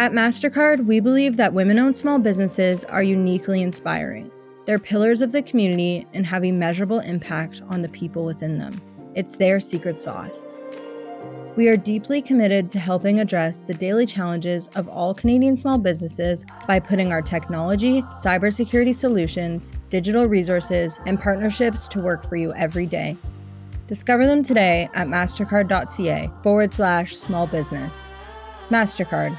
At MasterCard, we believe that women-owned small businesses are uniquely inspiring. They're pillars of the community and have a measurable impact on the people within them. It's their secret sauce. We are deeply committed to helping address the daily challenges of all Canadian small businesses by putting our technology, cybersecurity solutions, digital resources, and partnerships to work for you every day. Discover them today at mastercard.ca/small business. MasterCard,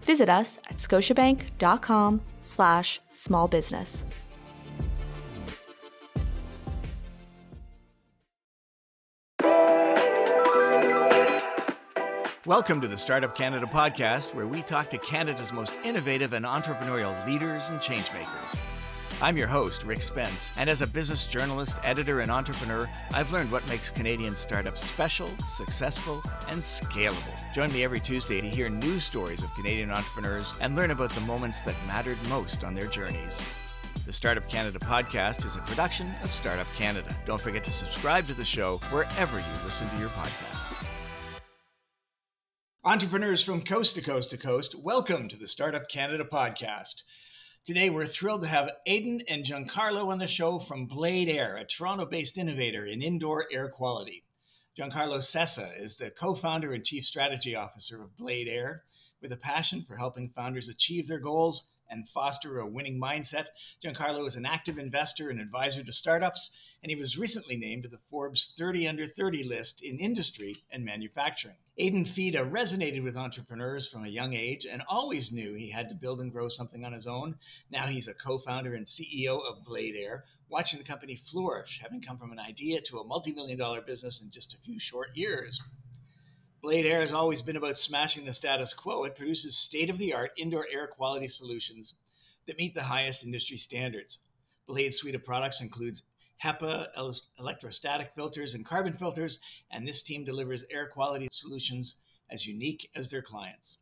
Visit us at scotiabank.com/smallbusiness. Welcome to the Startup Canada podcast, where we talk to Canada's most innovative and entrepreneurial leaders and changemakers. I'm your host, Rick Spence, and as a business journalist, editor, and entrepreneur, I've learned what makes Canadian startups special, successful, and scalable. Join me every Tuesday to hear news stories of Canadian entrepreneurs and learn about the moments that mattered most on their journeys. The Startup Canada podcast is a production of Startup Canada. Don't forget to subscribe to the show wherever you listen to your podcasts. Entrepreneurs from coast to coast to coast, welcome to the Startup Canada podcast. Today, we're thrilled to have Aedan and Giancarlo on the show from Blade Air, a Toronto-based innovator in indoor air quality. Giancarlo Sessa is the co-founder and chief strategy officer of Blade Air. With a passion for helping founders achieve their goals and foster a winning mindset, Giancarlo is an active investor and advisor to startups, and he was recently named to the Forbes 30 Under 30 list in industry and manufacturing. Aedan Fida resonated with entrepreneurs from a young age and always knew he had to build and grow something on his own. Now he's a co-founder and CEO of Blade Air, watching the company flourish, having come from an idea to a multi-million-dollar business in just a few short years. Blade Air has always been about smashing the status quo. It produces state-of-the-art indoor air quality solutions that meet the highest industry standards. Blade's suite of products includes HEPA, electrostatic filters, and carbon filters, and this team delivers air quality solutions as unique as their clients.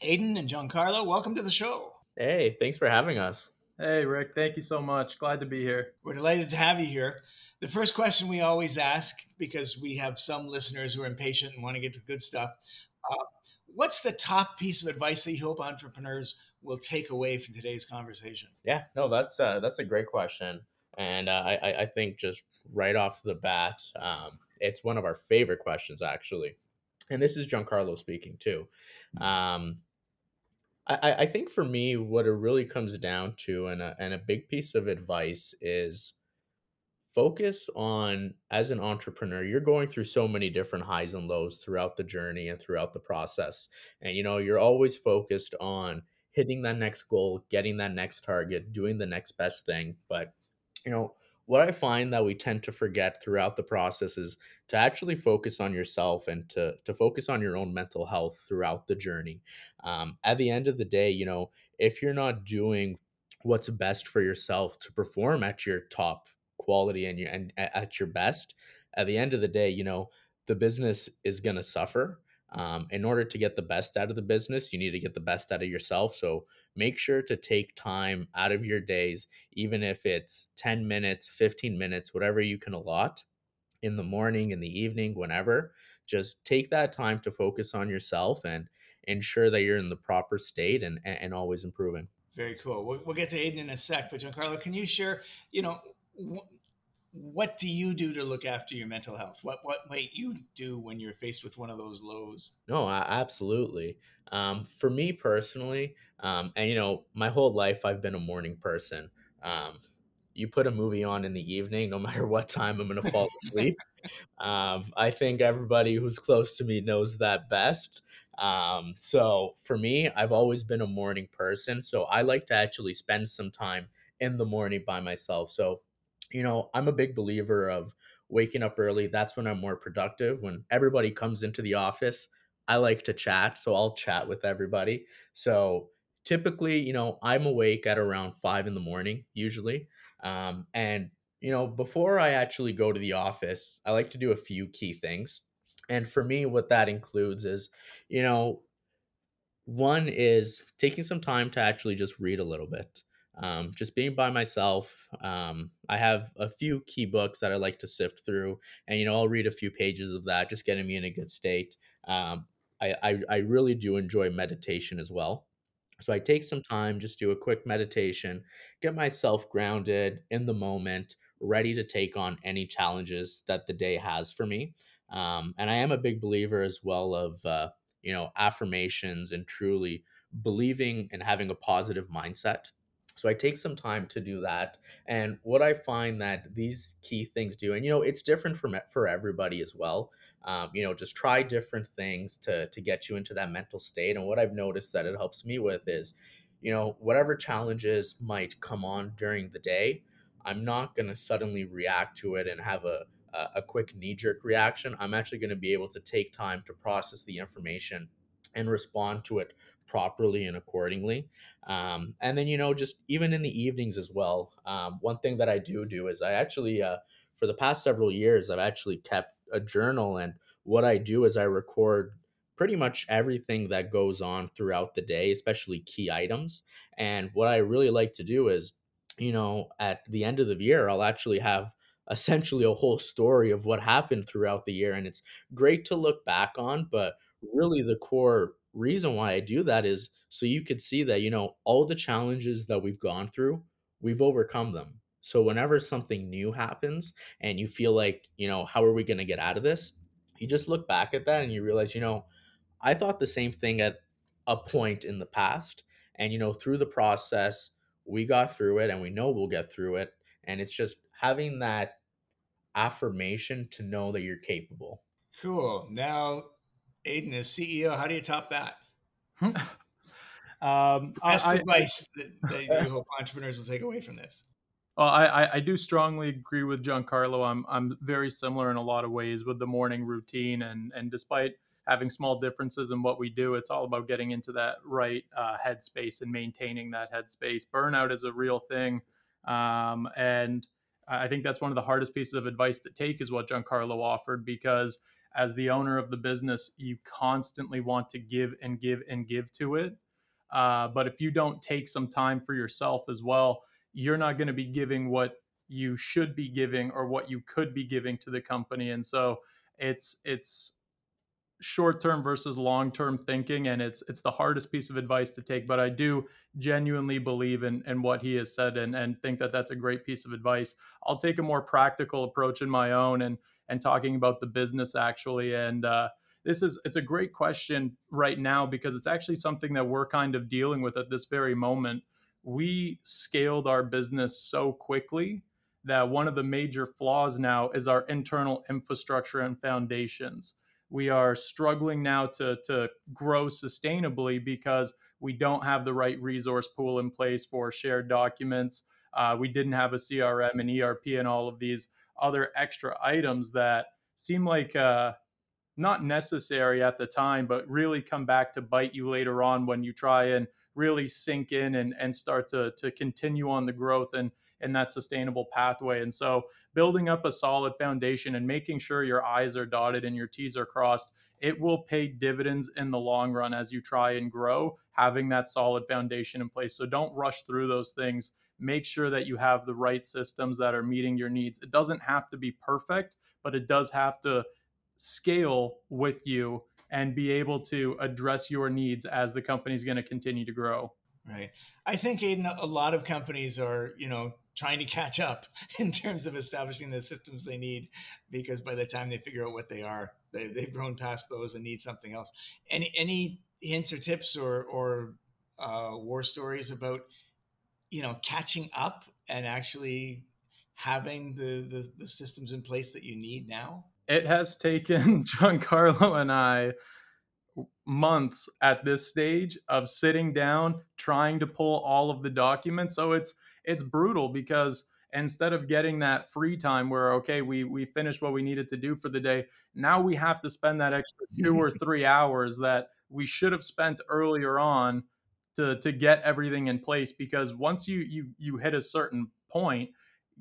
Aedan and Giancarlo, welcome to the show. Hey, thanks for having us. Hey, Rick, thank you so much. Glad to be here. We're delighted to have you here. The first question we always ask, because we have some listeners who are impatient and want to get to good stuff, what's the top piece of advice that you hope entrepreneurs will take away from today's conversation? Yeah, no, that's a great question. And I think just right off the bat, it's one of our favorite questions, actually. And this is Giancarlo speaking, too. I think for me, what it really comes down to, and a big piece of advice is focus on, as an entrepreneur, you're going through so many different highs and lows throughout the journey and throughout the process. And, you know, you're always focused on hitting that next goal, getting that next target, doing the next best thing. But you know, what I find that we tend to forget throughout the process is to actually focus on yourself and to focus on your own mental health throughout the journey. At the end of the day, you know, if you're not doing what's best for yourself to perform at your top quality and at your best, at the end of the day, you know, the business is going to suffer. In order to get the best out of the business, you need to get the best out of yourself. So make sure to take time out of your days, even if it's 10 minutes, 15 minutes, whatever you can allot in the morning, in the evening, whenever. Just take that time to focus on yourself and ensure that you're in the proper state and always improving. Very cool. We'll get to Aedan in a sec, but Giancarlo, can you share, you know, what do you do to look after your mental health? What might you do when you're faced with one of those lows? No, absolutely. For me personally, and you know, my whole life I've been a morning person. You put a movie on in the evening, no matter what time, I'm going to fall asleep. I think everybody who's close to me knows that best. So for me, I've always been a morning person. So I like to actually spend some time in the morning by myself. So you know, I'm a big believer of waking up early. That's when I'm more productive. When everybody comes into the office, I like to chat. So I'll chat with everybody. So typically, you know, I'm awake at around 5 a.m. usually. And, you know, before I actually go to the office, I like to do a few key things. And for me, what that includes is, you know, one is taking some time to actually just read a little bit, just being by myself. I have a few key books that I like to sift through, and, you know, I'll read a few pages of that, just getting me in a good state. I really do enjoy meditation as well. So I take some time, just do a quick meditation, get myself grounded in the moment, ready to take on any challenges that the day has for me. And I am a big believer as well of, you know, affirmations and truly believing and having a positive mindset. So I take some time to do that. And what I find that these key things do, and, you know, it's different for everybody as well. You know, just try different things to get you into that mental state. And what I've noticed that it helps me with is, you know, whatever challenges might come on during the day, I'm not going to suddenly react to it and have a quick knee-jerk reaction. I'm actually going to be able to take time to process the information and respond to it properly and accordingly. And then, you know, just even in the evenings as well, one thing that I do is I actually, for the past several years, I've actually kept a journal. And what I do is I record pretty much everything that goes on throughout the day, especially key items. And what I really like to do is, you know, at the end of the year, I'll actually have essentially a whole story of what happened throughout the year. And it's great to look back on, but really the core reason why I do that is so you could see that, you know, all the challenges that we've gone through, we've overcome them. So whenever something new happens and you feel like, you know, how are we going to get out of this? You just look back at that and you realize, you know, I thought the same thing at a point in the past. And, you know, through the process, we got through it and we know we'll get through it. And it's just having that affirmation to know that you're capable. Cool. Now, Aedan, as CEO, how do you top that? Best advice that you hope entrepreneurs will take away from this. Well, I do strongly agree with Giancarlo. I'm very similar in a lot of ways with the morning routine, and despite having small differences in what we do, it's all about getting into that right headspace and maintaining that headspace. Burnout is a real thing, and I think that's one of the hardest pieces of advice to take is what Giancarlo offered, because as the owner of the business, you constantly want to give and give and give to it. But if you don't take some time for yourself as well, you're not going to be giving what you should be giving or what you could be giving to the company. And so it's short-term versus long-term thinking. And it's the hardest piece of advice to take, but I do genuinely believe in what he has said and think that that's a great piece of advice. I'll take a more practical approach in my own and talking about the business actually. And it's a great question right now because it's actually something that we're kind of dealing with at this very moment. We scaled our business so quickly that one of the major flaws now is our internal infrastructure and foundations. We are struggling now to grow sustainably because we don't have the right resource pool in place for shared documents. We didn't have a CRM and ERP and all of these other extra items that seem like not necessary at the time, but really come back to bite you later on when you try and really sink in and start to continue on the growth and that sustainable pathway. And so building up a solid foundation and making sure your I's are dotted and your T's are crossed, it will pay dividends in the long run as you try and grow, having that solid foundation in place. So don't rush through those things. Make sure that you have the right systems that are meeting your needs. It doesn't have to be perfect, but it does have to scale with you and be able to address your needs as the company's going to continue to grow. Right. I think, Aedan, a lot of companies are, you know, trying to catch up in terms of establishing the systems they need, because by the time they figure out what they are, they've grown past those and need something else. Any hints or tips or war stories about, you know, catching up and actually having the systems in place that you need now? It has taken Giancarlo and I months at this stage of sitting down, trying to pull all of the documents. So it's brutal because instead of getting that free time where, okay, we finished what we needed to do for the day, now we have to spend that extra 2 or 3 hours that we should have spent earlier on to get everything in place, because once you hit a certain point,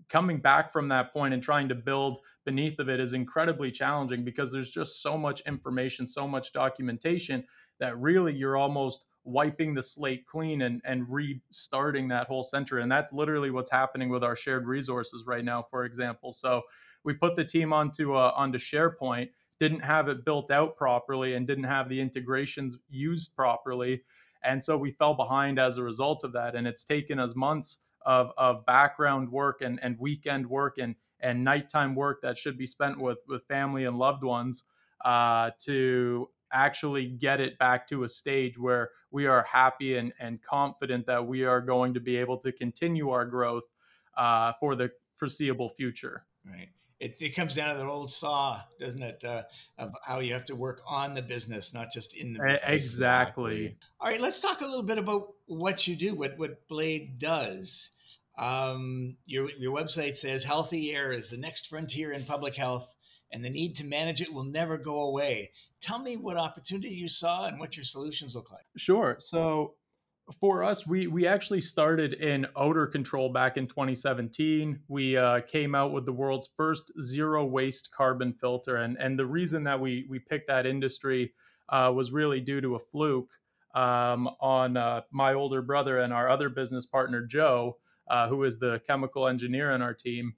coming back from that point and trying to build beneath of it is incredibly challenging, because there's just so much information, so much documentation, that really you're almost wiping the slate clean and restarting that whole center. And that's literally what's happening with our shared resources right now, for example. So we put the team onto SharePoint, didn't have it built out properly, and didn't have the integrations used properly. And so we fell behind as a result of that. And it's taken us months of background work and weekend work and nighttime work that should be spent with family and loved ones to actually get it back to a stage where we are happy and confident that we are going to be able to continue our growth for the foreseeable future. Right. It comes down to that old saw, doesn't it? Of how you have to work on the business, not just in the business. Exactly. All right, let's talk a little bit about what you do, what Blade does. Your website says healthy air is the next frontier in public health, and the need to manage it will never go away. Tell me what opportunity you saw and what your solutions look like. Sure. So for us, we actually started in odor control back in 2017. We came out with the world's first zero waste carbon filter. And the reason that we picked that industry was really due to a fluke on my older brother and our other business partner, Joe, who is the chemical engineer in our team.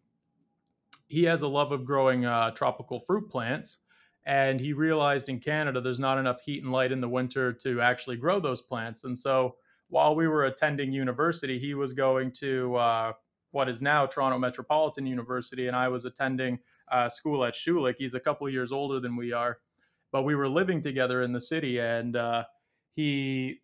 He has a love of growing tropical fruit plants. And he realized in Canada, there's not enough heat and light in the winter to actually grow those plants. And so while we were attending university, he was going to what is now Toronto Metropolitan University, and I was attending school at Schulich. He's a couple of years older than we are, but we were living together in the city, and he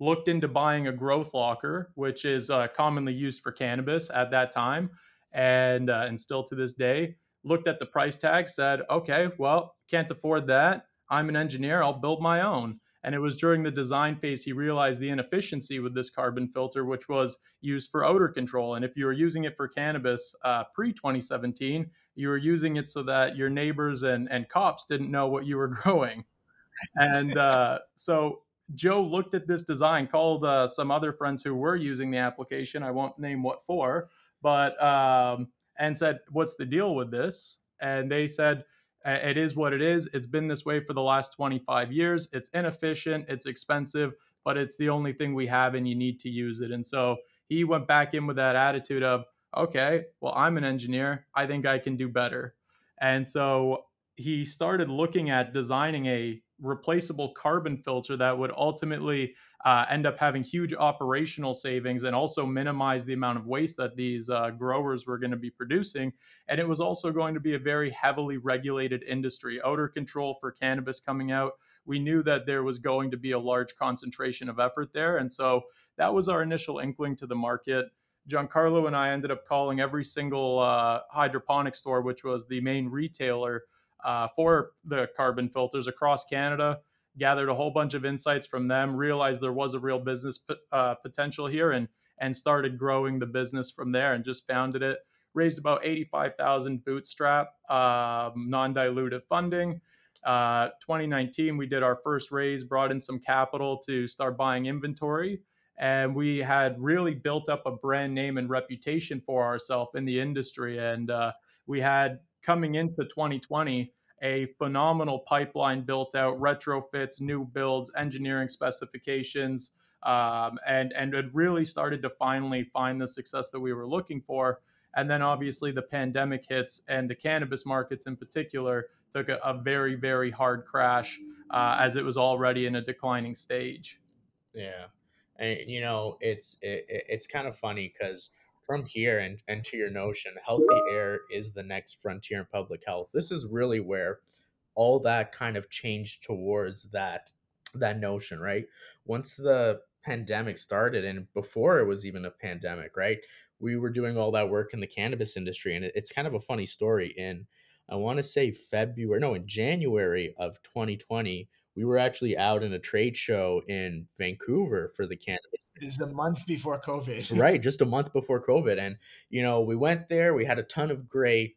looked into buying a growth locker, which is commonly used for cannabis at that time and still to this day. Looked at the price tag, said, okay, well, can't afford that. I'm an engineer, I'll build my own. And it was during the design phase he realized the inefficiency with this carbon filter, which was used for odor control. And if you were using it for cannabis pre-2017, you were using it so that your neighbors and cops didn't know what you were growing. And so Joe looked at this design, called some other friends who were using the application, I won't name what for, but and said, what's the deal with this? And they said, it is what it is. It's been this way for the last 25 years. It's inefficient, it's expensive, but it's the only thing we have and you need to use it. And so he went back in with that attitude of, okay, well, I'm an engineer, I think I can do better. And so he started looking at designing a replaceable carbon filter that would ultimately end up having huge operational savings and also minimize the amount of waste that these growers were going to be producing. And it was also going to be a very heavily regulated industry. Odor control for cannabis coming out, we knew that there was going to be a large concentration of effort there. And so that was our initial inkling to the market. Giancarlo and I ended up calling every single hydroponic store, which was the main retailer for the carbon filters across Canada, gathered a whole bunch of insights from them, realized there was a real business potential here, and started growing the business from there, and just founded it. Raised about 85,000 bootstrap, non-dilutive funding. 2019, we did our first raise, brought in some capital to start buying inventory. And we had really built up a brand name and reputation for ourselves in the industry. And we had, coming into 2020, a phenomenal pipeline built out, retrofits, new builds, engineering specifications, and it really started to finally find the success that we were looking for. And then obviously the pandemic hits, and the cannabis markets in particular took a very, very hard crash as it was already in a declining stage. Yeah. And, you know, it's kind of funny because from here and to your notion, healthy air is the next frontier in public health. This is really where all that kind of changed towards that notion, right? Once the pandemic started, and before it was even a pandemic, right? We were doing all that work in the cannabis industry. And it's kind of a funny story. In January of 2020, we were actually out in a trade show in Vancouver for the cannabis. This is a month before COVID. Right, just a month before COVID. And, you know, we went there. We had a ton of great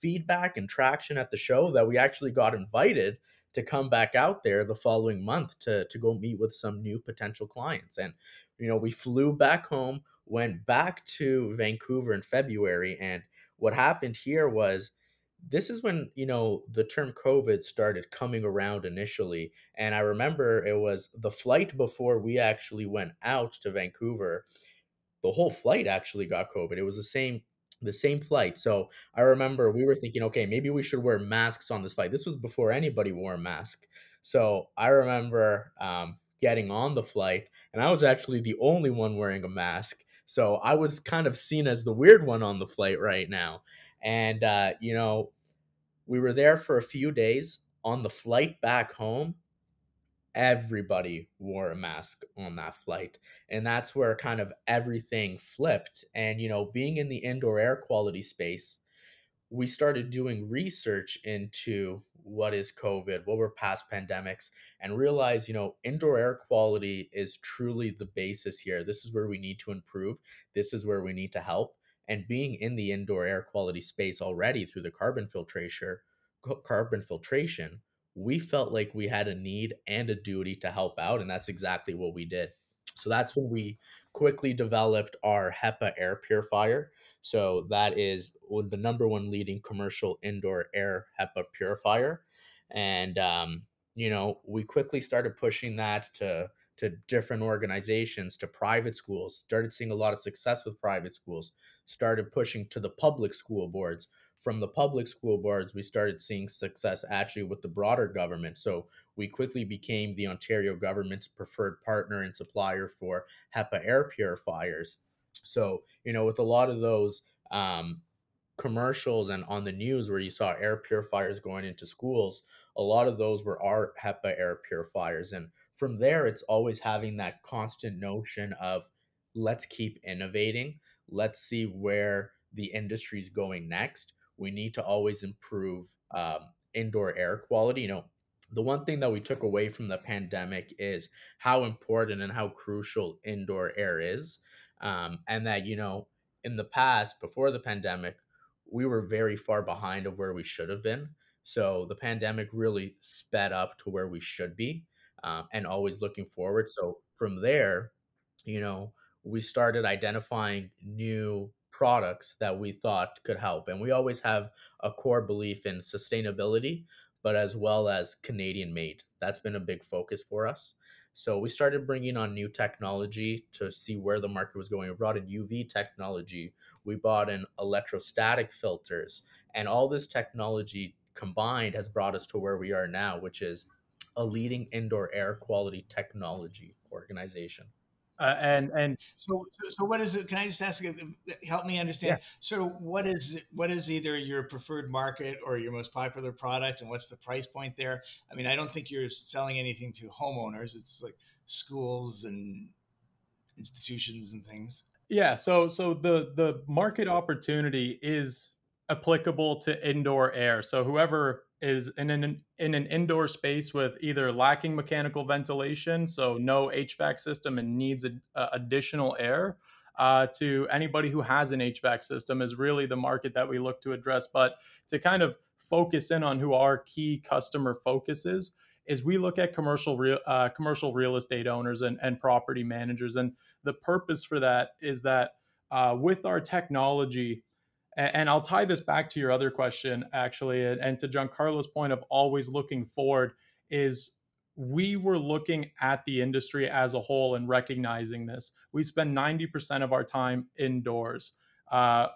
feedback and traction at the show that we actually got invited to come back out there the following month to go meet with some new potential clients. And, you know, we flew back home, went back to Vancouver in February. And what happened here was, this is when, you know, the term COVID started coming around initially. And I remember it was the flight before we actually went out to Vancouver. The whole flight actually got COVID. It was the same flight. So I remember we were thinking, okay, maybe we should wear masks on this flight. This was before anybody wore a mask. So I remember getting on the flight, and I was actually the only one wearing a mask. So I was kind of seen as the weird one on the flight right now. And, you know, we were there for a few days. On the flight back home, everybody wore a mask on that flight. And that's where kind of everything flipped. And, you know, being in the indoor air quality space, we started doing research into what is COVID, what were past pandemics, and realized, you know, indoor air quality is truly the basis here. This is where we need to improve. This is where we need to help. And being in the indoor air quality space already through the carbon filtration, we felt like we had a need and a duty to help out. And that's exactly what we did. So that's when we quickly developed our HEPA air purifier. So that is the number one leading commercial indoor air HEPA purifier. And, you know, we quickly started pushing that to different organizations, to private schools, started seeing a lot of success with private schools, started pushing to the public school boards. From the public school boards, we started seeing success actually with the broader government. So we quickly became the Ontario government's preferred partner and supplier for HEPA air purifiers. So, you know, with a lot of those commercials and on the news where you saw air purifiers going into schools, a lot of those were our HEPA air purifiers. And from there, it's always having that constant notion of, let's keep innovating. Let's see where the industry's going next. We need to always improve indoor air quality. You know, the one thing that we took away from the pandemic is how important and how crucial indoor air is. And that, you know, in the past, before the pandemic, we were very far behind of where we should have been. So the pandemic really sped up to where we should be and always looking forward. So from there, you know, we started identifying new products that we thought could help. And we always have a core belief in sustainability, but as well as Canadian made. That's been a big focus for us. So we started bringing on new technology to see where the market was going. We brought in UV technology. We brought in electrostatic filters. And all this technology combined has brought us to where we are now, which is a leading indoor air quality technology organization. So what is it? Can I just ask you, help me understand? Yeah. So what is either your preferred market or your most popular product, and what's the price point there? I mean, I don't think you're selling anything to homeowners. It's like schools and institutions and things. Yeah. So the market opportunity is applicable to indoor air. So whoever is in an indoor space with either lacking mechanical ventilation, so no HVAC system and needs additional air, to anybody who has an HVAC system is really the market that we look to address. But to kind of focus in on who our key customer focus is we look at commercial real estate owners and property managers. And the purpose for that is that with our technology, and I'll tie this back to your other question, actually, and to Giancarlo's point of always looking forward, is we were looking at the industry as a whole and recognizing this. We spend 90% of our time indoors. 40%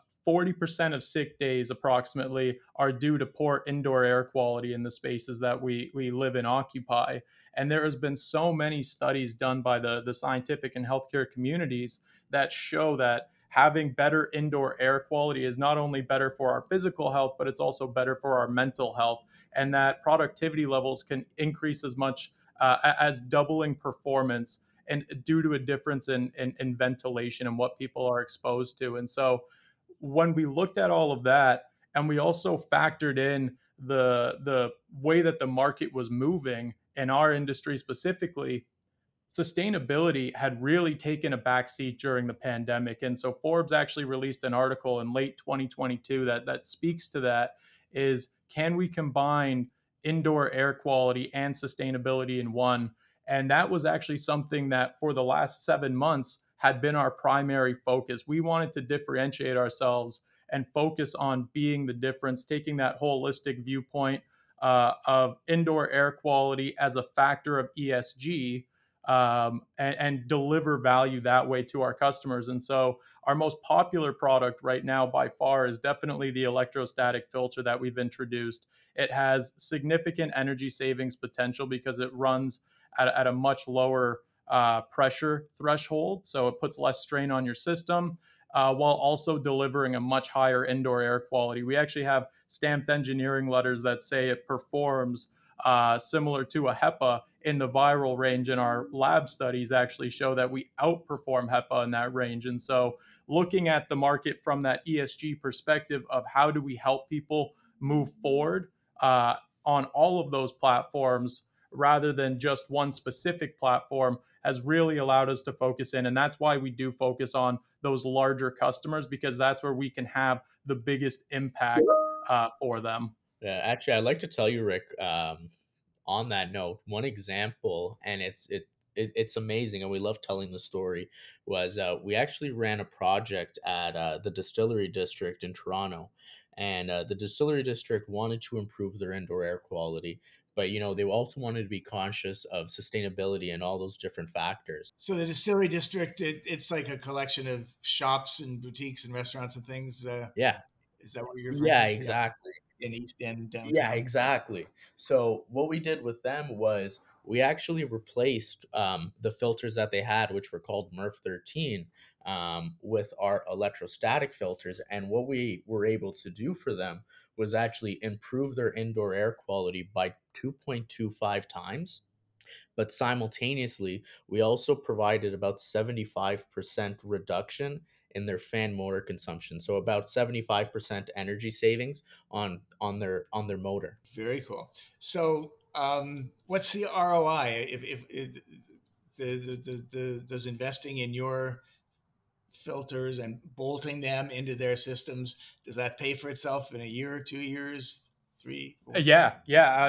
of sick days approximately are due to poor indoor air quality in the spaces that we live and occupy. And there has been so many studies done by the scientific and healthcare communities that show that having better indoor air quality is not only better for our physical health, but it's also better for our mental health, and that productivity levels can increase as much as doubling performance, and due to a difference in ventilation and what people are exposed to. And so when we looked at all of that, and we also factored in the way that the market was moving in our industry specifically, sustainability had really taken a backseat during the pandemic. And so Forbes actually released an article in late 2022 that speaks to that, is can we combine indoor air quality and sustainability in one. And that was actually something that for the last 7 months had been our primary focus. We wanted to differentiate ourselves and focus on being the difference, taking that holistic viewpoint of indoor air quality as a factor of ESG and deliver value that way to our customers. And so our most popular product right now by far is definitely the electrostatic filter that we've introduced. It has significant energy savings potential because it runs at a much lower pressure threshold. So it puts less strain on your system while also delivering a much higher indoor air quality. We actually have stamped engineering letters that say it performs similar to a HEPA in the viral range, and our lab studies actually show that we outperform HEPA in that range. And so looking at the market from that ESG perspective of how do we help people move forward on all of those platforms rather than just one specific platform has really allowed us to focus in. And that's why we do focus on those larger customers, because that's where we can have the biggest impact for them. Yeah, actually, I'd like to tell you, Rick, on that note, one example, and it's amazing, and we love telling the story, was we actually ran a project at the Distillery District in Toronto, and the Distillery District wanted to improve their indoor air quality. But, you know, they also wanted to be conscious of sustainability and all those different factors. So the Distillery District, it's like a collection of shops and boutiques and restaurants and things. Yeah. Is that what you're referring to? Yeah, exactly. In East End, downtown. Yeah, exactly. So what we did with them was we actually replaced the filters that they had, which were called MERV 13, with our electrostatic filters. And what we were able to do for them was actually improve their indoor air quality by 2.25 times. But simultaneously, we also provided about 75% reduction in their fan motor consumption. So about 75% energy savings on their motor. Very cool. So what's the ROI? If does investing in your filters and bolting them into their systems, does that pay for itself in a year, 2 years, three? Four? Yeah,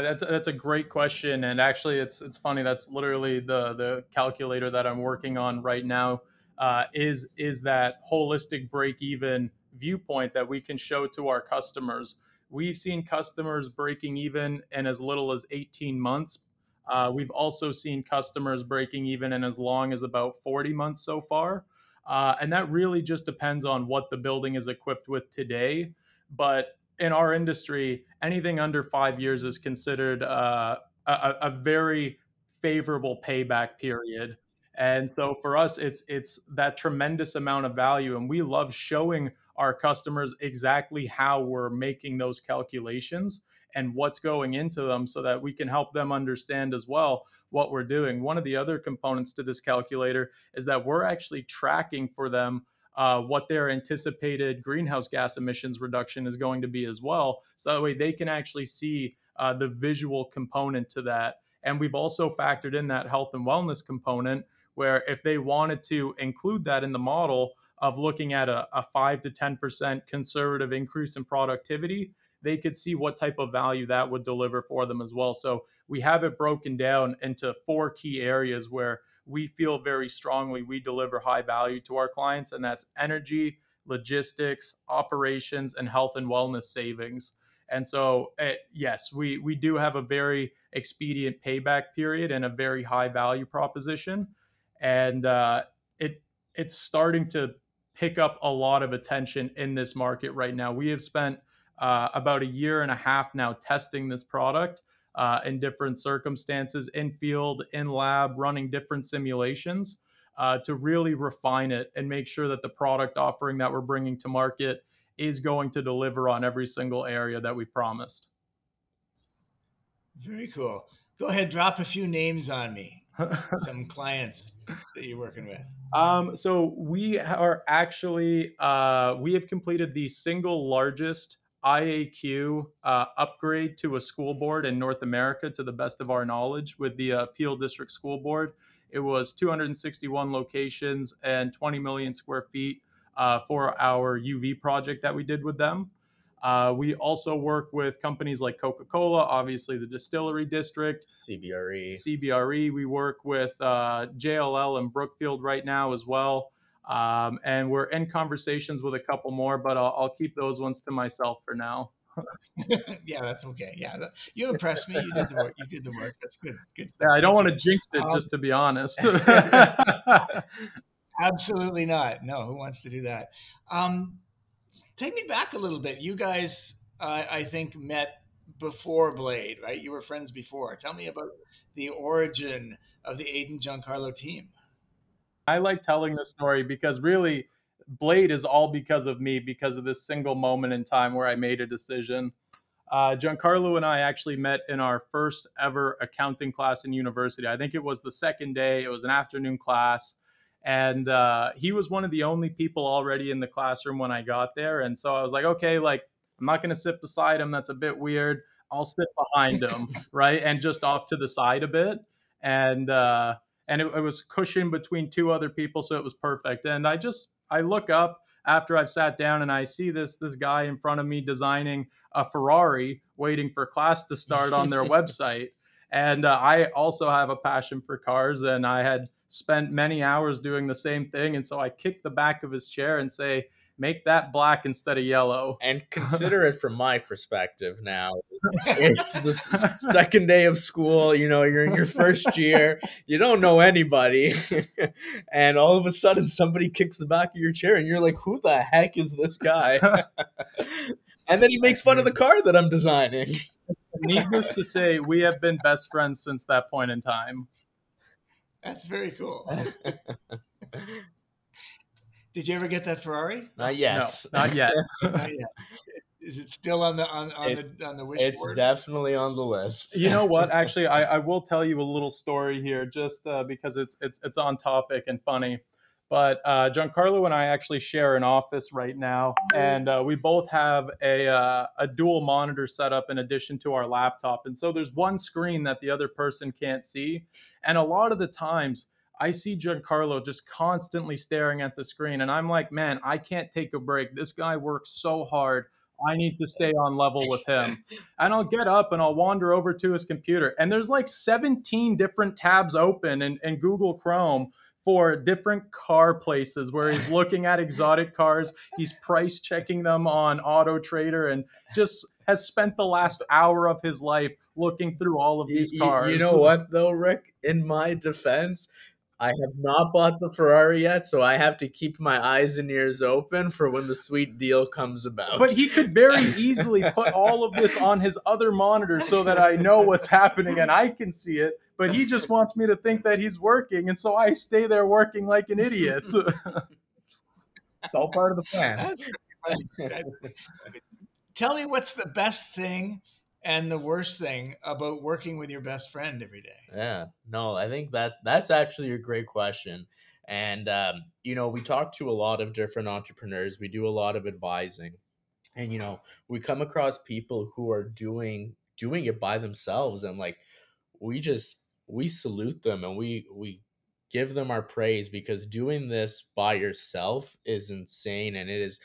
that's a great question, and actually, it's funny. That's literally the calculator that I'm working on right now. Is that holistic break-even viewpoint that we can show to our customers? We've seen customers breaking even in as little as 18 months. We've also seen customers breaking even in as long as about 40 months so far. And that really just depends on what the building is equipped with today. But in our industry, anything under 5 years is considered a very favorable payback period. And so for us, it's that tremendous amount of value. And we love showing our customers exactly how we're making those calculations and what's going into them so that we can help them understand as well what we're doing. One of the other components to this calculator is that we're actually tracking for them what their anticipated greenhouse gas emissions reduction is going to be as well. So that way they can actually see the visual component to that. And we've also factored in that health and wellness component where if they wanted to include that in the model of looking at a 5 to 10% conservative increase in productivity, they could see what type of value that would deliver for them as well. So we have it broken down into four key areas where we feel very strongly we deliver high value to our clients, and that's energy, logistics, operations, and health and wellness savings. And so, yes, we do have a very expedient payback period and a very high value proposition. And it's starting to pick up a lot of attention in this market right now. We have spent about a year and a half now testing this product in different circumstances, in field, in lab, running different simulations to really refine it and make sure that the product offering that we're bringing to market is going to deliver on every single area that we promised. Very cool. Go ahead, drop a few names on me, some clients that you're working with. So we are actually, we have completed the single largest IAQ upgrade to a school board in North America, to the best of our knowledge, with the Peel District School Board. It was 261 locations and 20 million square feet for our UV project that we did with them. We also work with companies like Coca-Cola, obviously the Distillery District, CBRE. We work with JLL and Brookfield right now as well. And we're in conversations with a couple more, but I'll keep those ones to myself for now. Yeah, that's okay. Yeah, you impressed me. You did the work. That's good. Good stuff. Yeah, I don't want to jinx it, just to be honest. Absolutely not. No, who wants to do that? Take me back a little bit. You guys, I think, met before Blade, right? You were friends before. Tell me about the origin of the Aedan Giancarlo team. I like telling this story because really, Blade is all because of me, because of this single moment in time where I made a decision. Giancarlo and I actually met in our first ever accounting class in university. I think it was the second day. It was an afternoon class. And he was one of the only people already in the classroom when I got there. And so I was like, okay, like, I'm not going to sit beside him. That's a bit weird. I'll sit behind him, right? And just off to the side a bit. And it was cushioned between two other people. So it was perfect. And I look up after I've sat down and I see this guy in front of me designing a Ferrari waiting for class to start on their website. And I also have a passion for cars, and I had spent many hours doing the same thing. And so I kick the back of his chair and say, make that black instead of yellow. And consider it from my perspective now. It's the second day of school. You know, you're in your first year. You don't know anybody. And all of a sudden, somebody kicks the back of your chair and you're like, who the heck is this guy? And then he makes fun of the car that I'm designing. Needless to say, we have been best friends since that point in time. That's very cool. Did you ever get that Ferrari? Not yet. No, not yet. Is it still on the wish board? It's definitely on the list. You know what? Actually, I will tell you a little story here, just because it's on topic and funny. But Giancarlo and I actually share an office right now, and we both have a dual monitor setup in addition to our laptop. And so there's one screen that the other person can't see. And a lot of the times I see Giancarlo just constantly staring at the screen, and I'm like, man, I can't take a break. This guy works so hard. I need to stay on level with him. And I'll get up and I'll wander over to his computer. And there's like 17 different tabs open in Google Chrome for different car places where he's looking at exotic cars. He's price checking them on Auto Trader and just has spent the last hour of his life looking through all of these cars. You know what though, Rick? In my defense, I have not bought the Ferrari yet, so I have to keep my eyes and ears open for when the sweet deal comes about. But he could very easily put all of this on his other monitor so that I know what's happening and I can see it, but he just wants me to think that he's working, and so I stay there working like an idiot. It's all part of the plan. Tell me what's the best thing and the worst thing about working with your best friend every day. Yeah, no, I think that's actually a great question. And, you know, we talk to a lot of different entrepreneurs. We do a lot of advising. And, you know, we come across people who are doing it by themselves. And like, we salute them and we give them our praise, because doing this by yourself is insane. And it is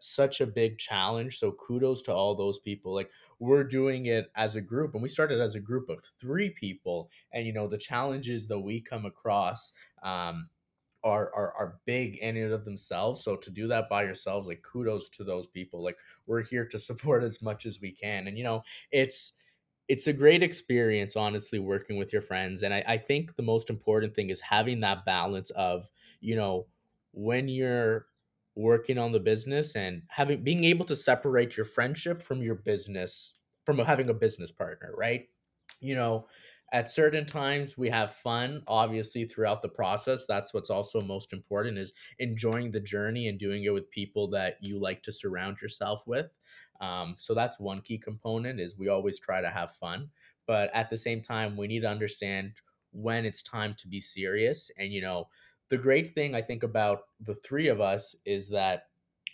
such a big challenge. So kudos to all those people. Like, we're doing it as a group, and we started as a group of three people. And, you know, the challenges that we come across are big in and of themselves. So to do that by yourselves, like, kudos to those people. Like, we're here to support as much as we can. And, you know, it's a great experience, honestly, working with your friends. And I think the most important thing is having that balance of, you know, when you're working on the business and being able to separate your friendship from your business, from having a business partner, right? You know, at certain times we have fun, obviously, throughout the process. That's what's also most important, is enjoying the journey and doing it with people that you like to surround yourself with. So that's one key component, is we always try to have fun. But at the same time, we need to understand when it's time to be serious. And, you know, the great thing I think about the three of us is that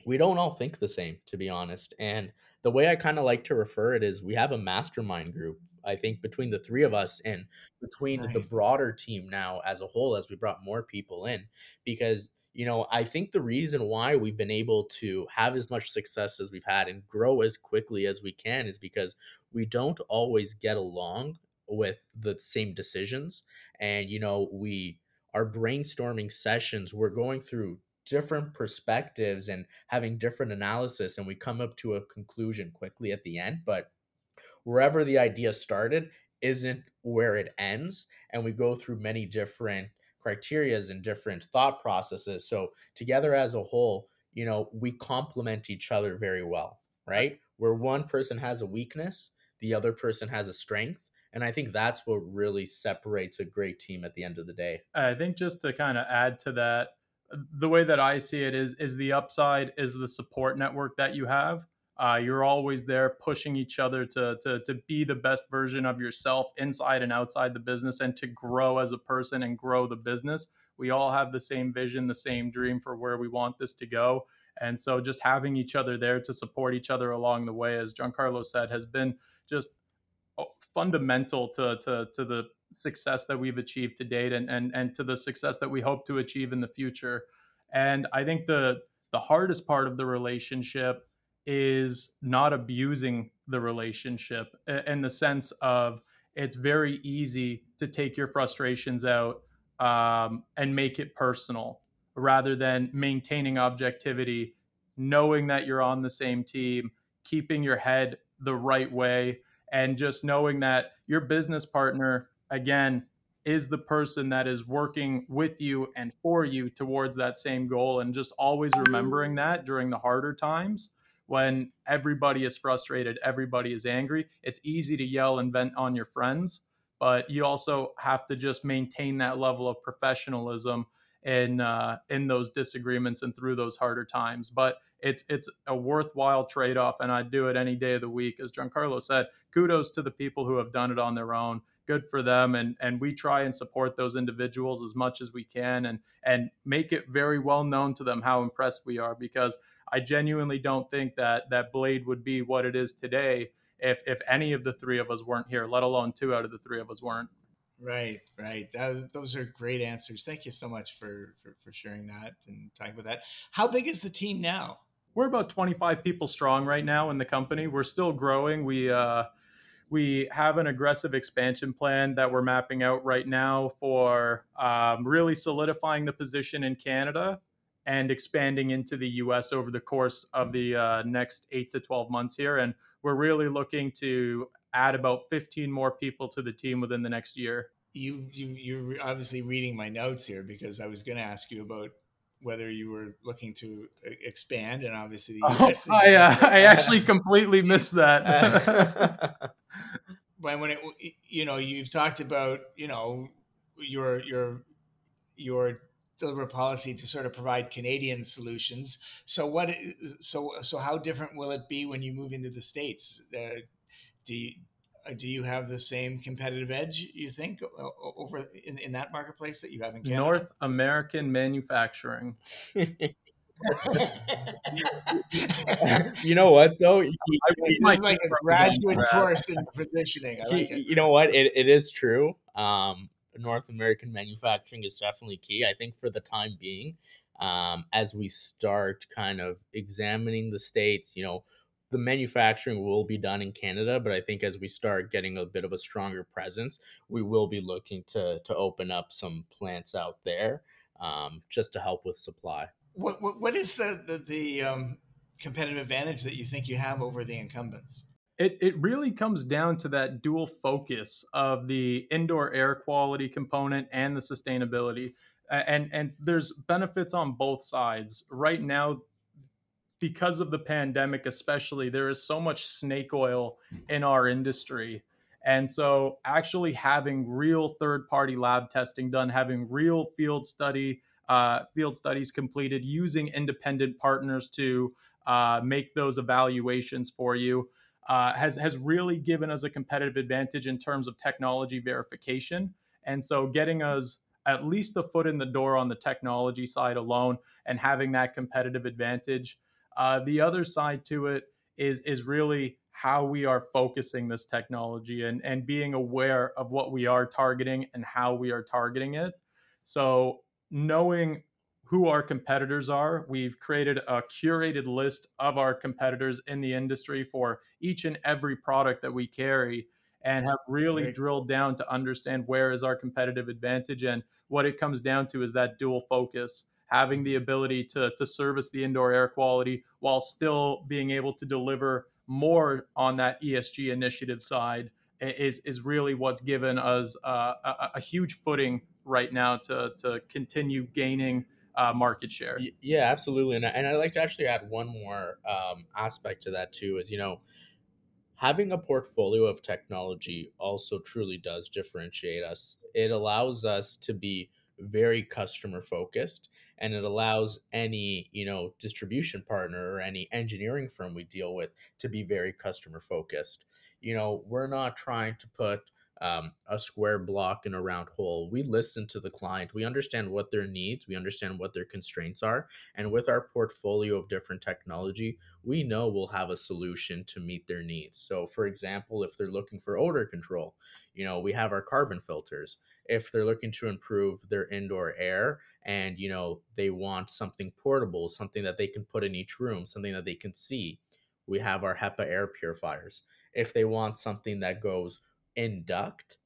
we don't all think the same, to be honest. And the way I kind of like to refer it is, we have a mastermind group, I think, between the three of us and between the broader team now as a whole, as we brought more people in, because you know, I think the reason why we've been able to have as much success as we've had and grow as quickly as we can is because we don't always get along with the same decisions. And, you know, we are brainstorming sessions, we're going through different perspectives and having different analysis, and we come up to a conclusion quickly at the end. But wherever the idea started isn't where it ends, and we go through many different criterias and different thought processes. So together as a whole, you know, we complement each other very well, right? Where one person has a weakness, the other person has a strength. And I think that's what really separates a great team at the end of the day. I think just to kind of add to that, the way that I see it is the upside is the support network that you have. You're always there pushing each other to be the best version of yourself inside and outside the business, and to grow as a person and grow the business. We all have the same vision, the same dream for where we want this to go. And so just having each other there to support each other along the way, as Giancarlo said, has been just fundamental to the success that we've achieved to date, and to the success that we hope to achieve in the future. And I think the hardest part of the relationship is not abusing the relationship, in the sense of it's very easy to take your frustrations out and make it personal, rather than maintaining objectivity, knowing that you're on the same team, keeping your head the right way, and just knowing that your business partner, again, is the person that is working with you and for you towards that same goal. And just always remembering that during the harder times, when everybody is frustrated, everybody is angry. It's easy to yell and vent on your friends, but you also have to just maintain that level of professionalism in those disagreements and through those harder times. But it's a worthwhile trade-off, and I'd do it any day of the week. As Giancarlo said, kudos to the people who have done it on their own. Good for them. And we try and support those individuals as much as we can, and make it very well known to them how impressed we are, because I genuinely don't think that Blade would be what it is today if any of the three of us weren't here, let alone two out of the three of us weren't. Right. Those are great answers. Thank you so much for sharing that and talking about that. How big is the team now? We're about 25 people strong right now in the company. We're still growing. We have an aggressive expansion plan that we're mapping out right now for really solidifying the position in Canada and expanding into the U.S. over the course of the next 8 to 12 months here. And we're really looking to add about 15 more people to the team within the next year. You're obviously reading my notes here, because I was going to ask you about whether you were looking to expand, and obviously the U.S. I actually completely missed that. But when you've talked about, your deliberate policy to sort of provide Canadian solutions. So so how different will it be when you move into the States? Do you have the same competitive edge, you think, over in that marketplace that you have in Canada? North American manufacturing. You know what, though? It's like a graduate course in positioning. I like it. You know what? It is true. North American manufacturing is definitely key, I think, for the time being, as we start kind of examining the States. You know, the manufacturing will be done in Canada, but I think as we start getting a bit of a stronger presence, we will be looking to open up some plants out there, just to help with supply. What is the competitive advantage that you think you have over the incumbents? It really comes down to that dual focus of the indoor air quality component and the sustainability. And there's benefits on both sides. Right now, because of the pandemic especially, there is so much snake oil in our industry. And so actually having real third-party lab testing done, having real field studies completed, using independent partners to make those evaluations for you, has really given us a competitive advantage in terms of technology verification. And so getting us at least a foot in the door on the technology side alone and having that competitive advantage. The other side to it is really how we are focusing this technology and being aware of what we are targeting and how we are targeting it. So knowing who our competitors are. We've created a curated list of our competitors in the industry for each and every product that we carry, and have really drilled down to understand where is our competitive advantage. And what it comes down to is that dual focus, having the ability to service the indoor air quality while still being able to deliver more on that ESG initiative side is really what's given us a huge footing right now to continue gaining market share. Yeah, absolutely. And I'd like to actually add one more aspect to that too, is, you know, having a portfolio of technology also truly does differentiate us. It allows us to be very customer focused, and it allows any, you know, distribution partner or any engineering firm we deal with to be very customer focused. You know, we're not trying to put a square block in a round hole. We listen to the client. We understand what their needs, we understand what their constraints are. And with our portfolio of different technology, we know we'll have a solution to meet their needs. So for example, if they're looking for odor control, you know, we have our carbon filters. If they're looking to improve their indoor air and, you know, they want something portable, something that they can put in each room, something that they can see, we have our HEPA air purifiers. If they want something that goes in duct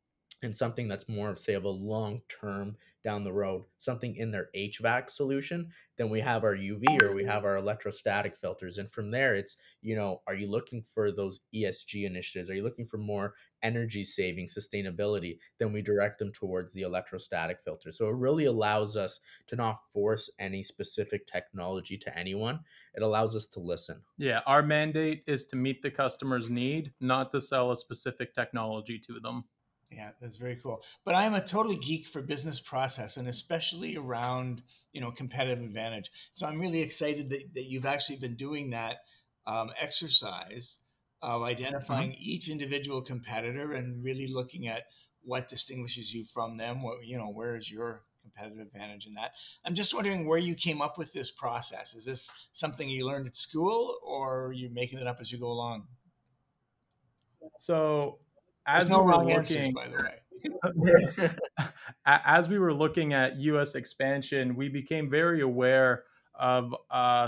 and something that's more of, say, of a long term down the road, something in their HVAC solution, then we have our UV or we have our electrostatic filters. And from there, it's, you know, are you looking for those ESG initiatives? Are you looking for more energy saving, sustainability? Then we direct them towards the electrostatic filter. So it really allows us to not force any specific technology to anyone. It allows us to listen. Yeah, our mandate is to meet the customer's need, not to sell a specific technology to them. Yeah, that's very cool. But I am a total geek for business process, and especially around, you know, competitive advantage. So I'm really excited that you've actually been doing that exercise of identifying each individual competitor and really looking at what distinguishes you from them. What, you know, where is your competitive advantage in that? I'm just wondering where you came up with this process. Is this something you learned at school, or are you making it up as you go along? So, as no wrong answers, by the way. As we were looking at U.S. expansion, we became very aware of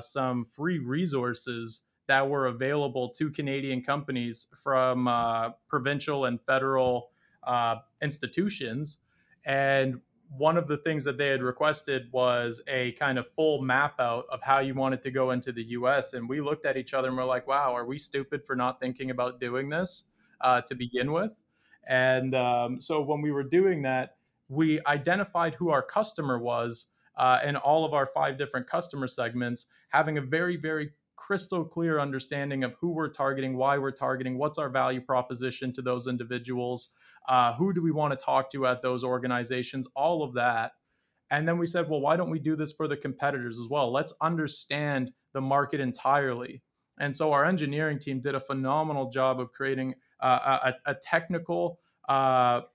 some free resources that were available to Canadian companies from provincial and federal institutions. And one of the things that they had requested was a kind of full map out of how you wanted to go into the U.S. And we looked at each other and we're like, wow, are we stupid for not thinking about doing this to begin with? And so when we were doing that, we identified who our customer was in all of our 5 different customer segments, having a very, very crystal clear understanding of who we're targeting, why we're targeting, what's our value proposition to those individuals, who do we want to talk to at those organizations, all of that. And then we said, well, why don't we do this for the competitors as well? Let's understand the market entirely. And so our engineering team did a phenomenal job of creating a technical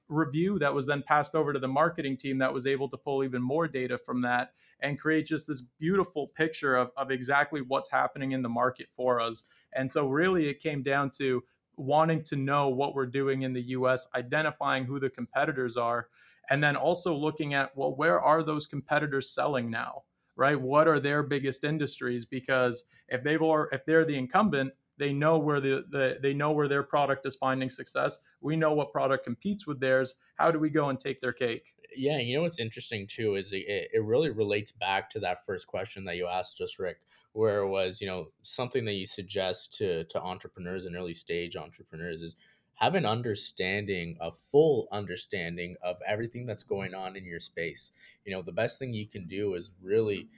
review that was then passed over to the marketing team that was able to pull even more data from that and create just this beautiful picture of exactly what's happening in the market for us. And so really it came down to wanting to know what we're doing in the US, identifying who the competitors are, and then also looking at, well, where are those competitors selling now, right? What are their biggest industries? Because if they're the incumbent, they know where they know where their product is finding success. We know what product competes with theirs. How do we go and take their cake? Yeah, you know what's interesting too is it really relates back to that first question that you asked us, Rick, where it was, you know, something that you suggest to entrepreneurs and early stage entrepreneurs is have an understanding, a full understanding of everything that's going on in your space. You know, the best thing you can do is really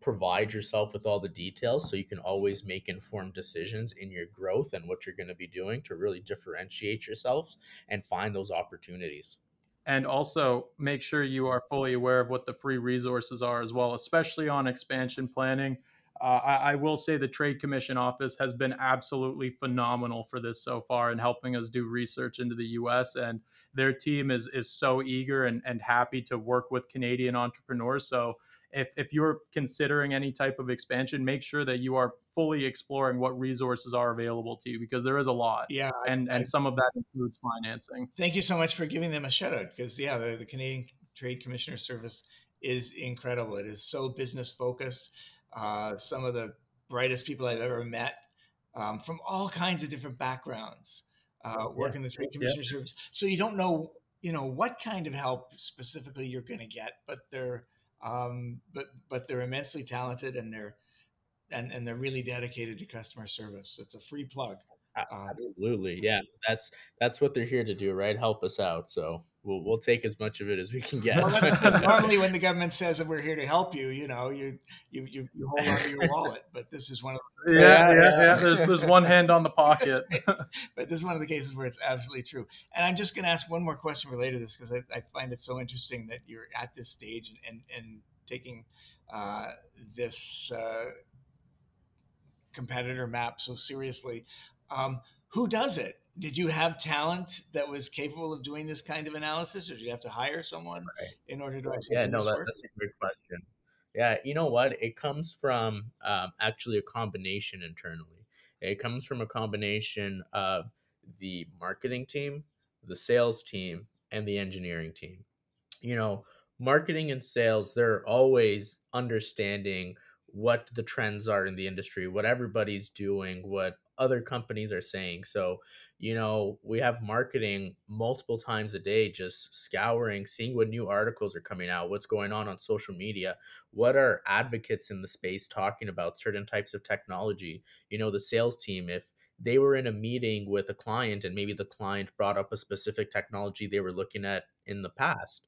provide yourself with all the details so you can always make informed decisions in your growth and what you're going to be doing to really differentiate yourselves and find those opportunities. And also make sure you are fully aware of what the free resources are as well, especially on expansion planning. I will say the Trade Commission office has been absolutely phenomenal for this so far in helping us do research into the US, and their team is so eager and happy to work with Canadian entrepreneurs. So if you're considering any type of expansion, make sure that you are fully exploring what resources are available to you, because there is a lot. Yeah, and some of that includes financing. Thank you so much for giving them a shout out, because the Canadian Trade Commissioner Service is incredible. It is so business focused. Some of the brightest people I've ever met from all kinds of different backgrounds work in the Trade Commissioner Service. So you don't know, what kind of help specifically you're going to get, but they're immensely talented and they're really dedicated to customer service. It's a free plug. Absolutely. Yeah. That's what they're here to do, right? Help us out. So we'll take as much of it as we can get. Well, normally when the government says that we're here to help you, you hold on to your wallet, but this is one of the there's one hand on the pocket. Right. But this is one of the cases where it's absolutely true. And I'm just going to ask one more question related to this, because I find it so interesting that you're at this stage and taking this competitor map so seriously. Who does it? Did you have talent that was capable of doing this kind of analysis, or did you have to hire someone in order to actually do this work? That's a great question. Yeah, you know what? It comes from actually a combination internally. It comes from a combination of the marketing team, the sales team, and the engineering team. Marketing and sales, they're always understanding what the trends are in the industry, what everybody's doing, what other companies are saying. So, we have marketing multiple times a day, just scouring, seeing what new articles are coming out, what's going on social media, what are advocates in the space talking about certain types of technology. The sales team, if they were in a meeting with a client and maybe the client brought up a specific technology they were looking at in the past,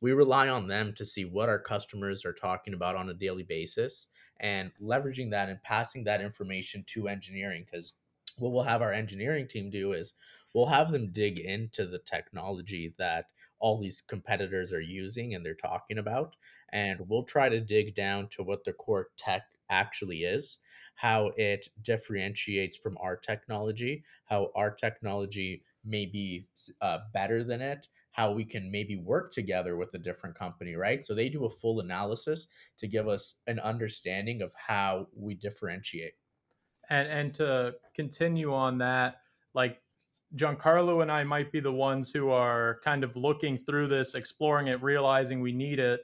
we rely on them to see what our customers are talking about on a daily basis and leveraging that and passing that information to engineering. Because what we'll have our engineering team do is we'll have them dig into the technology that all these competitors are using and they're talking about. And we'll try to dig down to what the core tech actually is, how it differentiates from our technology, how our technology may be better than it, how we can maybe work together with a different company, right? So they do a full analysis to give us an understanding of how we differentiate. And to continue on that, like Giancarlo and I might be the ones who are kind of looking through this, exploring it, realizing we need it,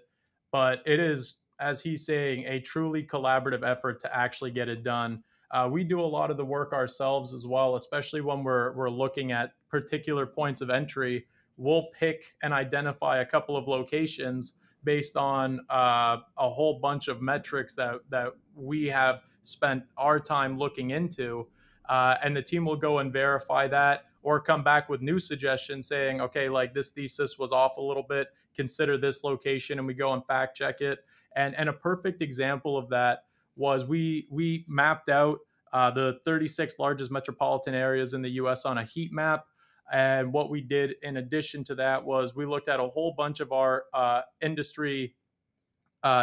but it is, as he's saying, a truly collaborative effort to actually get it done. We do a lot of the work ourselves as well, especially when we're looking at particular points of entry. We'll pick and identify a couple of locations based on a whole bunch of metrics that we have spent our time looking into. And the team will go and verify that or come back with new suggestions saying, okay, like this thesis was off a little bit, consider this location, and we go and fact check it. And a perfect example of that was we mapped out the 36 largest metropolitan areas in the US on a heat map. And what we did in addition to that was we looked at a whole bunch of our industry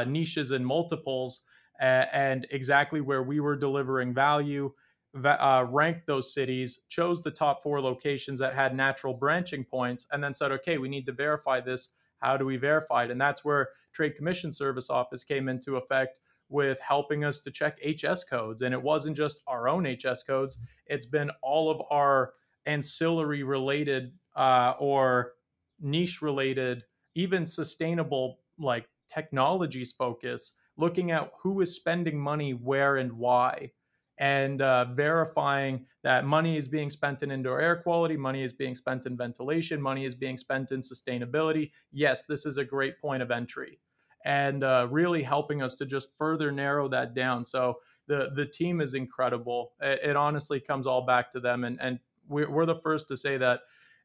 niches and multiples and exactly where we were delivering value, ranked those cities, chose the top 4 locations that had natural branching points, and then said, okay, we need to verify this. How do we verify it? And that's where Trade Commission Service Office came into effect with helping us to check HS codes. And it wasn't just our own HS codes. It's been all of our ancillary related or niche related, even sustainable like technologies focus, looking at who is spending money where and why, and verifying that money is being spent in indoor air quality, money is being spent in ventilation, money is being spent in sustainability. Yes, this is a great point of entry, and really helping us to just further narrow that down. So the team is incredible. It honestly comes all back to them, and we're the first to say that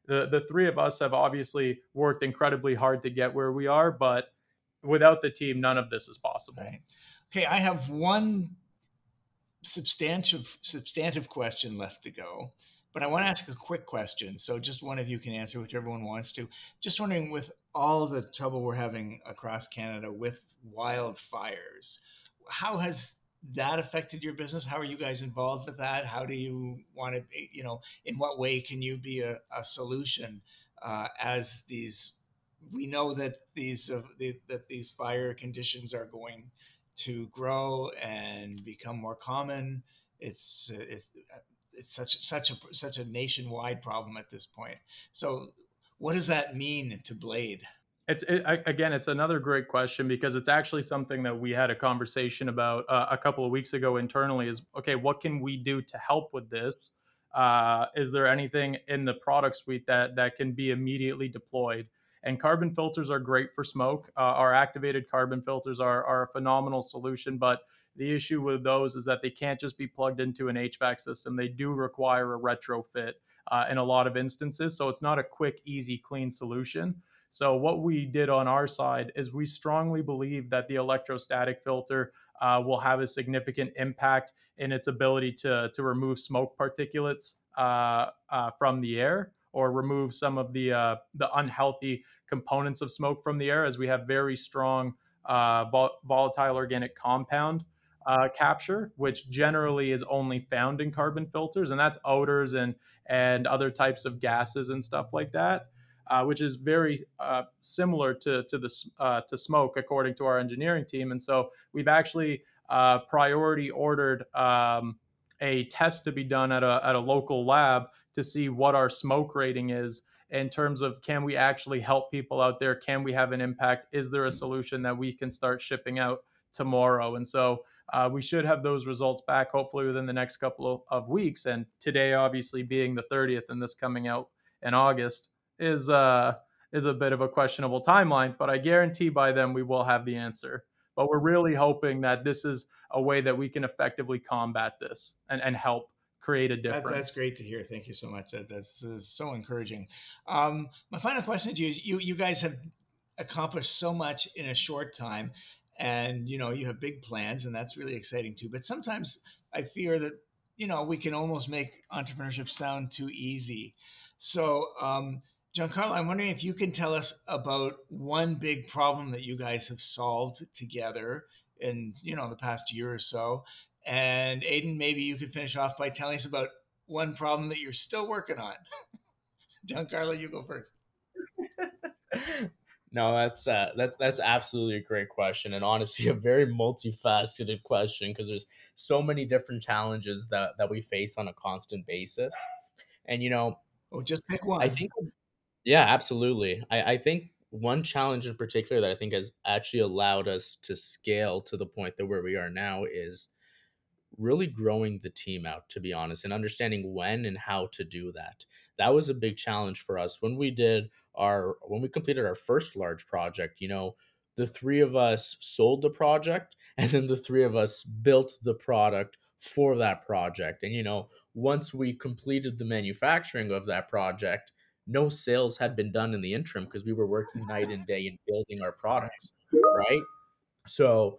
the three of us have obviously worked incredibly hard to get where we are, but without the team, none of this is possible. Right. Okay, I have one substantive question left to go, but I want to ask a quick question. So just one of you can answer, whichever one wants to. Just wondering, with all the trouble we're having across Canada with wildfires, how has that affected your business? How are you guys involved with that? How do you want to be, in what way can you be a solution as these, we know that these fire conditions are going to grow and become more common. It's such a nationwide problem at this point. So what does that mean to Blade? It's another great question, because it's actually something that we had a conversation about a couple of weeks ago internally is, okay, what can we do to help with this? Is there anything in the product suite that can be immediately deployed? And carbon filters are great for smoke. Our activated carbon filters are a phenomenal solution, but the issue with those is that they can't just be plugged into an HVAC system. They do require a retrofit in a lot of instances. So it's not a quick, easy, clean solution. So what we did on our side is we strongly believe that the electrostatic filter will have a significant impact in its ability to remove smoke particulates from the air, or remove some of the unhealthy components of smoke from the air, as we have very strong volatile organic compound capture, which generally is only found in carbon filters, and that's odors and other types of gases and stuff like that, which is very similar to smoke, according to our engineering team. And so we've actually priority ordered a test to be done at a local lab to see what our smoke rating is in terms of, can we actually help people out there? Can we have an impact? Is there a solution that we can start shipping out tomorrow? And so we should have those results back hopefully within the next couple of weeks. And today, obviously being the 30th and this coming out in August is a bit of a questionable timeline, but I guarantee by then we will have the answer. But we're really hoping that this is a way that we can effectively combat this and help create a difference. That's great to hear. Thank you so much. That's so encouraging. My final question to you is, you guys have accomplished so much in a short time, and you have big plans, and that's really exciting too. But sometimes I fear that we can almost make entrepreneurship sound too easy. So Giancarlo, I'm wondering if you can tell us about one big problem that you guys have solved together in the past year or so. And Aedan, maybe you could finish off by telling us about one problem that you're still working on. Giancarlo, you go first. No, that's absolutely a great question, and honestly a very multifaceted question, because there's so many different challenges that we face on a constant basis. And just pick one. I think, yeah, absolutely. I think one challenge in particular that I think has actually allowed us to scale to the point that where we are now is really growing the team out, to be honest, and understanding when and how to do that. That was a big challenge for us when we completed our first large project. The three of us sold the project, and then the three of us built the product for that project. And once we completed the manufacturing of that project, no sales had been done in the interim, because we were working night and day and building our products, right? So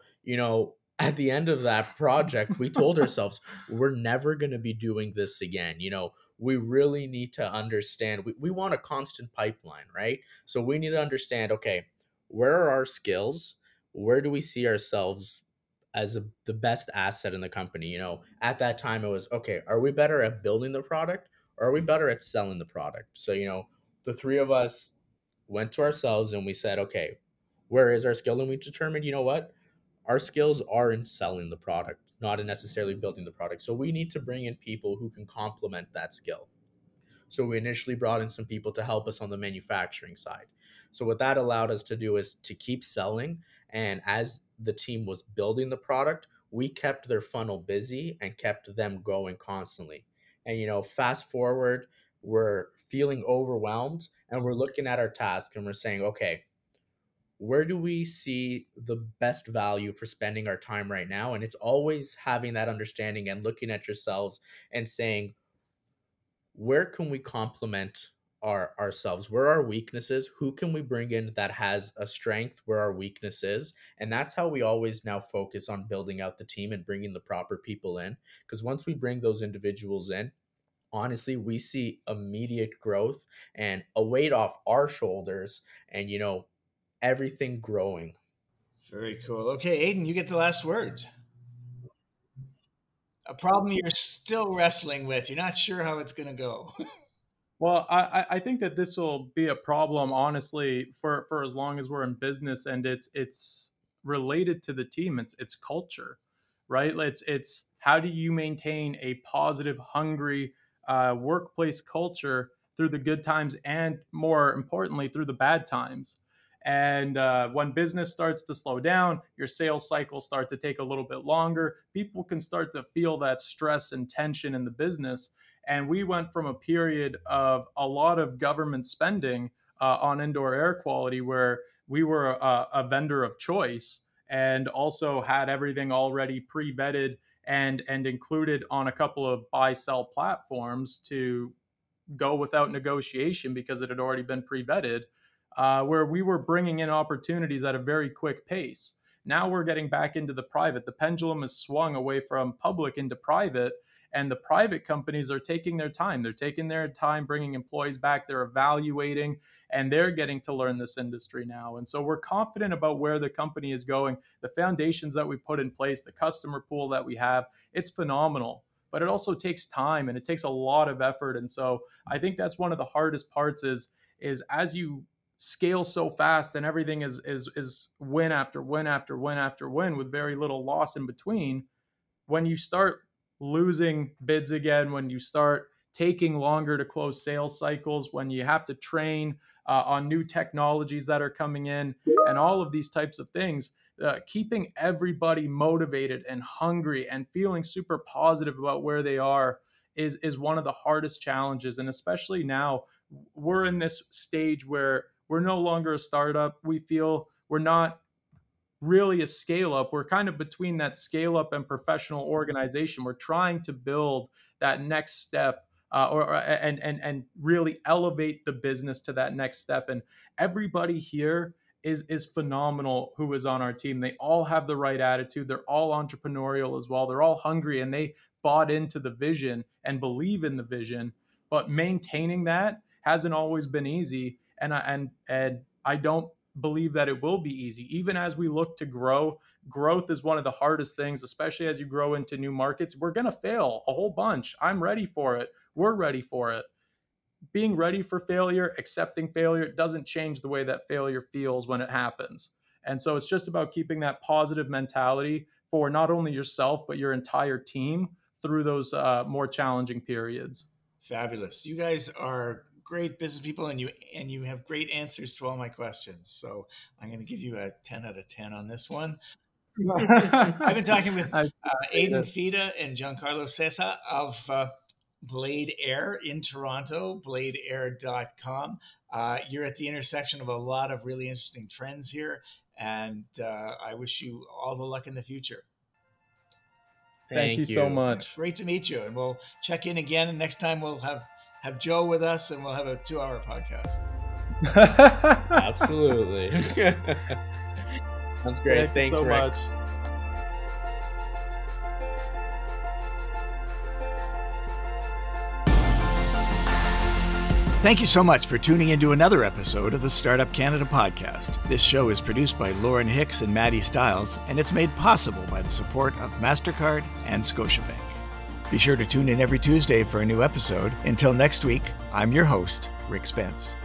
at the end of that project, we told ourselves, we're never going to be doing this again. We really need to understand, we want a constant pipeline, right? So we need to understand, okay, where are our skills? Where do we see ourselves as the best asset in the company? At that time it was, okay, are we better at building the product, or are we better at selling the product? So, the three of us went to ourselves and we said, okay, where is our skill? And we determined, our skills are in selling the product, not in necessarily building the product. So we need to bring in people who can complement that skill. So we initially brought in some people to help us on the manufacturing side. So what that allowed us to do is to keep selling. And as the team was building the product, we kept their funnel busy and kept them going constantly. And, fast forward, we're feeling overwhelmed and we're looking at our task and we're saying, okay, where do we see the best value for spending our time right now? And it's always having that understanding and looking at yourselves and saying, where can we complement ourselves? Where are our weaknesses? Who can we bring in that has a strength where our weakness is? And that's how we always now focus on building out the team and bringing the proper people in. Because once we bring those individuals in, honestly, we see immediate growth and a weight off our shoulders and, everything growing. Very cool. Okay, Aedan, you get the last word. A problem you're still wrestling with. You're not sure how it's going to go. Well, I think that this will be a problem, honestly, for as long as we're in business, and it's related to the team. It's culture, right? It's how do you maintain a positive, hungry workplace culture through the good times and, more importantly, through the bad times? And when business starts to slow down, your sales cycles start to take a little bit longer. People can start to feel that stress and tension in the business. And we went from a period of a lot of government spending on indoor air quality, where we were a vendor of choice and also had everything already pre-vetted and included on a couple of buy-sell platforms to go without negotiation because it had already been pre-vetted, where we were bringing in opportunities at a very quick pace. Now we're getting back into the private. The pendulum is swung away from public into private, and the private companies are taking their time. They're taking their time bringing employees back. They're evaluating, and they're getting to learn this industry now. And so we're confident about where the company is going, the foundations that we put in place, the customer pool that we have. It's phenomenal, but it also takes time and it takes a lot of effort. And so I think that's one of the hardest parts is as you scale so fast and everything is win after win after win after win with very little loss in between, when you start losing bids again, when you start taking longer to close sales cycles, when you have to train on new technologies that are coming in and all of these types of things, keeping everybody motivated and hungry and feeling super positive about where they are is one of the hardest challenges. And especially now, we're in this stage where we're no longer a startup. We feel we're not really a scale up. We're kind of between that scale up and professional organization. We're trying to build that next step and really elevate the business to that next step. And everybody here is phenomenal who is on our team. They all have the right attitude. They're all entrepreneurial as well. They're all hungry and they bought into the vision and believe in the vision, but maintaining that hasn't always been easy. And I don't believe that it will be easy. Even as we look to grow, growth is one of the hardest things, especially as you grow into new markets. We're going to fail a whole bunch. I'm ready for it. We're ready for it. Being ready for failure, accepting failure, it doesn't change the way that failure feels when it happens. And so it's just about keeping that positive mentality for not only yourself, but your entire team through those more challenging periods. Fabulous. You guys are great business people, and you have great answers to all my questions. So I'm going to give you a 10 out of 10 on this one. I've been talking with Aedan Fida and Giancarlo Sessa of Blade Air in Toronto, bladeair.com. You're at the intersection of a lot of really interesting trends here, and I wish you all the luck in the future. Thank you so much. Great to meet you, and we'll check in again, and next time we'll have Joe with us and we'll have a 2-hour podcast. Absolutely. Sounds great. Thanks so Rick. Much. Thank you so much for tuning into another episode of the Startup Canada podcast. This show is produced by Lauren Hicks and Maddie Stiles, and it's made possible by the support of MasterCard and Scotiabank. Be sure to tune in every Tuesday for a new episode. Until next week, I'm your host, Rick Spence.